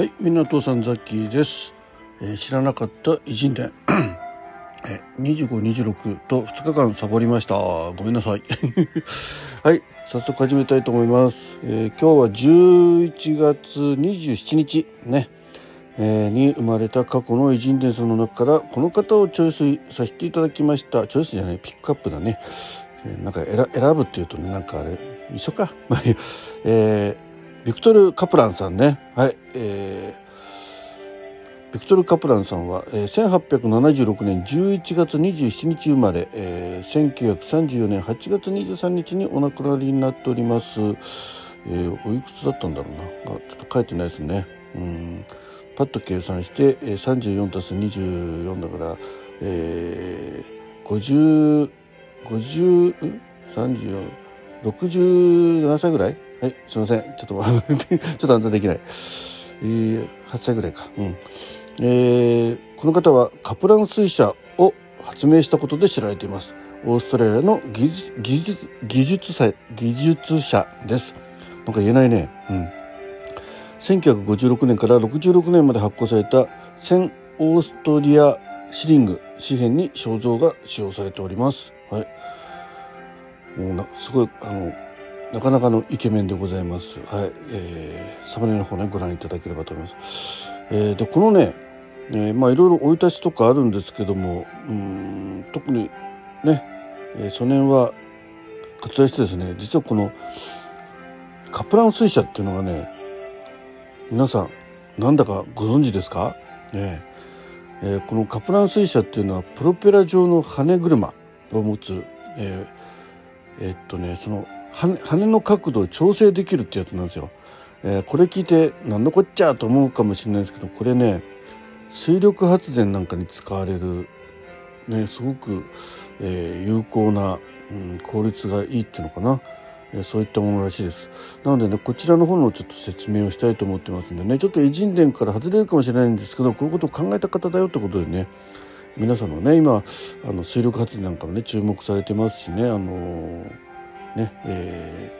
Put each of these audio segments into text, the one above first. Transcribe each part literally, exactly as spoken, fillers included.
はい、みんな父さんザッキーです、えー、知らなかった偉人伝えにじゅうご、にじゅうろくとふつかかんサボりました。ごめんなさいはい、早速始めたいと思います、えー、今日はじゅういちがつにじゅうしちにちね、えー、に生まれた過去の偉人伝さんの中からこの方をチョイスさせていただきました。チョイスじゃない、ピックアップだね、えー、なんか選ぶっていうとね、なんかあれ一緒かえービクトル・カプランさんね、はい、えー、ビクトル・カプランさんは、えー、せんはっぴゃくななじゅうろくねんじゅういちがつにじゅうしちにち生まれ、えー、せんきゅうひゃくさんじゅうよねんはちがつにじゅうさんにちにお亡くなりになっております、えー、おいくつだったんだろうな、あ、ちょっと書いてないですね。うん、パッと計算して、えー、さんじゅうよんたすにじゅうよんだから、えー、ごじゅう、ごじゅう、さんじゅうよん、ろくじゅうななさいぐらい、はい、すいません。ちょっと、ちょっと安定できない。えー、はっさいぐらいか。うん。えー、この方はカプラン水車を発明したことで知られています。オーストラリアの技術、技術、技術者、技術者です。なんか言えないね。うん。せんきゅうひゃくごじゅうろくねんからろくじゅうろくねんまで発行されたせんオーストリアシリング、紙幣に肖像が使用されております。はい。もうな、すごい、あの、なかなかのイケメンでございます。はい、えー、サムネの方ねご覧いただければと思います。えー、でこのね、えー、まあいろいろ生い立ちとかあるんですけども、うーん特にね、えー、その辺は割愛してですね、実はこのカプラン水車っていうのがね、皆さんなんだかご存知ですか？ねえー、このカプラン水車っていうのはプロペラ状の羽車を持つ、えー、えー、っとねその羽, 羽の角度を調整できるってやつなんですよ、えー、これ聞いて何のこっちゃと思うかもしれないですけど、これね水力発電なんかに使われる、ね、すごく、えー、有効な、うん、効率がいいっていうのかな、えー、そういったものらしいです。なのでねこちらの方のちょっと説明をしたいと思ってますんでね、ちょっと偉人伝から外れるかもしれないんですけど、こういうことを考えた方だよってことでね、皆さんのね今あの水力発電なんかもね注目されてますしね、あのーねえ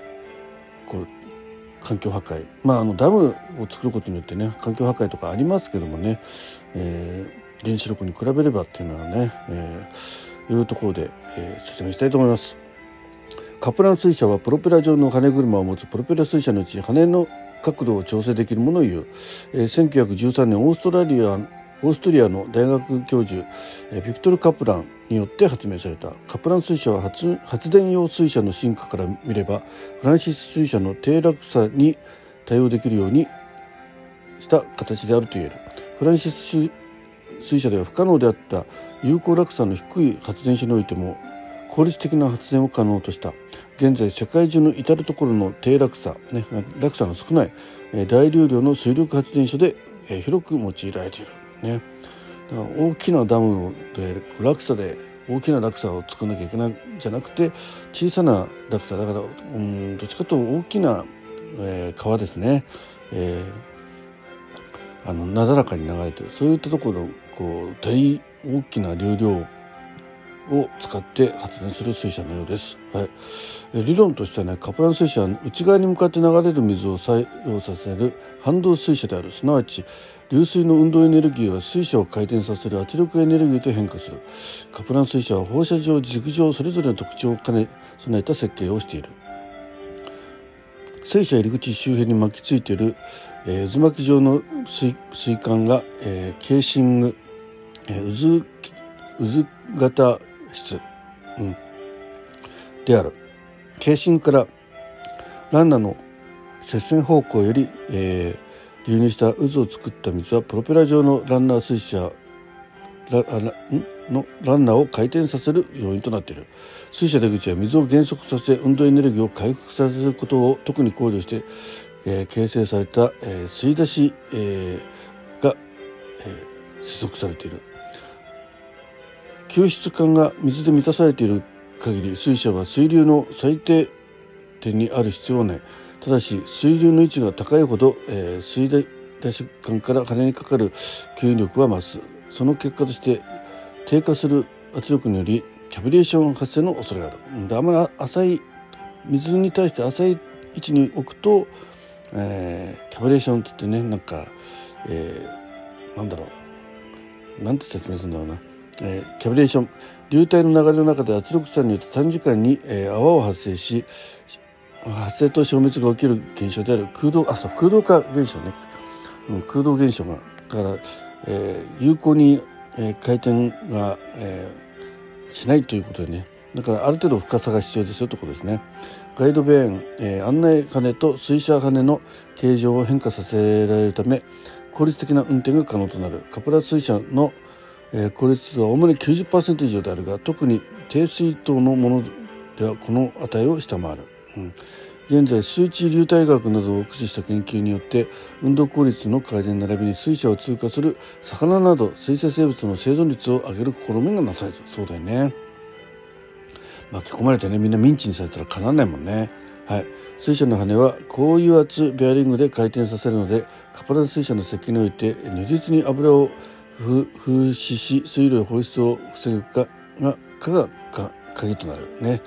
ー、こう環境破壊、まあ、あのダムを作ることによってね環境破壊とかありますけどもね、えー、原子力に比べればっていうのはね、えー、いうところで、えー、説明したいと思います。カプラン水車はプロペラ状の羽車を持つプロペラ水車のうち羽の角度を調整できるものを言う、えー、せんきゅうひゃくじゅうさんねんオーストラリアオーストリアの大学教授ビクトル・カプランによって発明された。カプラン水車は 発, 発電用水車の進化から見ればフランシス水車の低落差に対応できるようにした形であると言える。フランシス水車では不可能であった有効落差の低い発電所においても効率的な発電を可能とした。現在世界中の至る所の低落差、ね、落差の少ない大流量の水力発電所で広く用いられているね、だから大きなダムで落差で大きな落差を作らなきゃいけないんじゃなくて小さな落差だから、うん、どっちかというと大きな、えー、川ですね、えー、あのなだらかに流れてるそういったところこう大大きな流量を使って発電する水車のようです、はい、理論としては、ね、カプラン水車は内側に向かって流れる水を作用させる反動水車である。すなわち流水の運動エネルギーは水車を回転させる圧力エネルギーと変化する。カプラン水車は放射状、軸状それぞれの特徴を兼ね備えた設計をしている。水車入り口周辺に巻きついている、えー、渦巻き状の 水, 水管が、えー、ケーシング、えー、渦, 渦型質、うん、である。ケーシングからランナーの接線方向より、えー、流入した渦を作った水はプロペラ状のランナー水車ララのランナーを回転させる要因となっている。水車出口は水を減速させ運動エネルギーを回復させることを特に考慮して、えー、形成された、えー、水出し、えー、が、えー、接続されている。吸出管が水で満たされている限り水車は水流の最低点にある必要はない。ただし水流の位置が高いほど、えー、水出し管から羽にかかる吸引力は増す。その結果として低下する圧力によりキャビレーション発生の恐れがある。であまり浅い水に対して浅い位置に置くと、えー、キャビレーションって言ってねなんかえー、なんだろうなんて説明するんだろうな、えー、キャビレーション、流体の流れの中で圧力差によって短時間に、えー、泡を発生し発生と消滅が起きる現象である空洞あそう空洞化現象ね、うん、空洞現象がだから、えー、有効に、えー、回転が、えー、しないということでね、だからある程度深さが必要ですよということですね。ガイドベーン、えー、案内羽と水車羽の形状を変化させられるため効率的な運転が可能となる。カプラー水車の、えー、効率は主に きゅうじゅっパーセント 以上であるが、特に低水筒のものではこの値を下回る。うん、現在数値流体学などを駆使した研究によって運動効率の改善並びに水車を通過する魚など水生生物の生存率を上げる試みがなされた。そうだよね、巻き込まれてね、みんなミンチにされたらかなわないもんね。はい、水車の羽は高油圧ベアリングで回転させるので、カプラン水車の接近において如実に油を風刺し水量放出を防ぐかがかがか鍵となるね。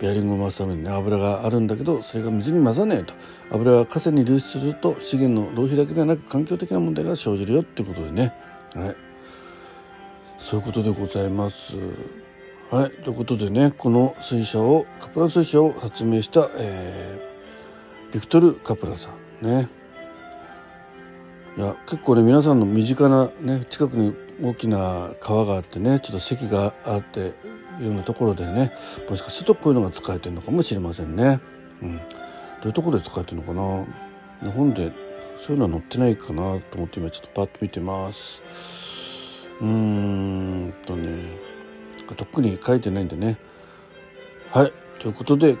ベアリングを回すために、ね、油があるんだけど、それが水に混ざらないと、油が河川に流出すると資源の浪費だけではなく環境的な問題が生じるよということでね、はい、そういうことでございます。はい、ということでね、この水車をカプラ水車を発明した、えー、ビクトル・カプラさんね。いや結構ね、皆さんの身近な、ね、近くに大きな川があってね、ちょっと堰があっていろんなところでね、もしかするとこういうのが使えてるのかもしれませんね、うん、どういうところで使えてるのかな、日本でそういうのは載ってないかなと思って今ちょっとパッと見てます。うーんとね、特に書いてないんでね。はい、ということで今日、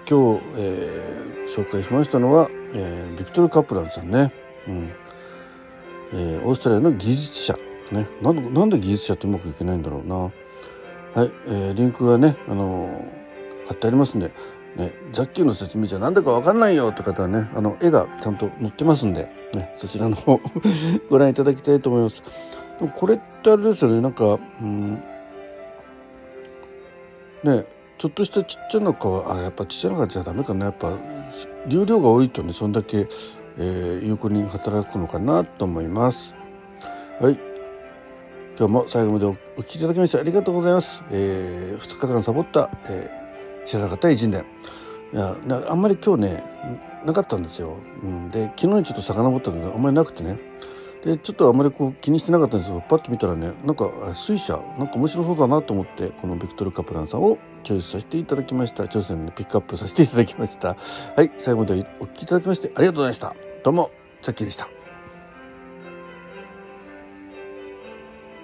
えー、紹介しましたのは、えー、ビクトル・カプランさんね、うんえー、オーストラリアの技術者、ね、な, んなんで技術者ってうまくいけないんだろうな。はい、えー、リンクがね、あのー、貼ってありますんで、ね、ザッキーの説明じゃなんだか分かんないよって方はね、あの絵がちゃんと載ってますんで、ね、そちらの方ご覧いただきたいと思います。でもこれってあれですよね、なんか、うんね、ちょっとしたちっちゃな川、あやっぱちっちゃな川じゃダメかな、やっぱ流量が多いとね、そんだけ、えー、有効に働くのかなと思います。はい、今日も最後までお聞きいただきましてありがとうございます。えー、ふつかかんサボった、えー、知らなかった偉人伝、いやあんまり今日ねなかったんですよ、うん、で昨日にちょっと遡ったのがあんまりなくてね、でちょっとあまりこう気にしてなかったんですが、パッと見たらね、なんか水車なんか面白そうだなと思って、このビクトル・カプランさんをチョイスさせていただきました。挑戦でピックアップさせていただきました。はい、最後までお聞きいただきましてありがとうございました。どうもザッキーでした。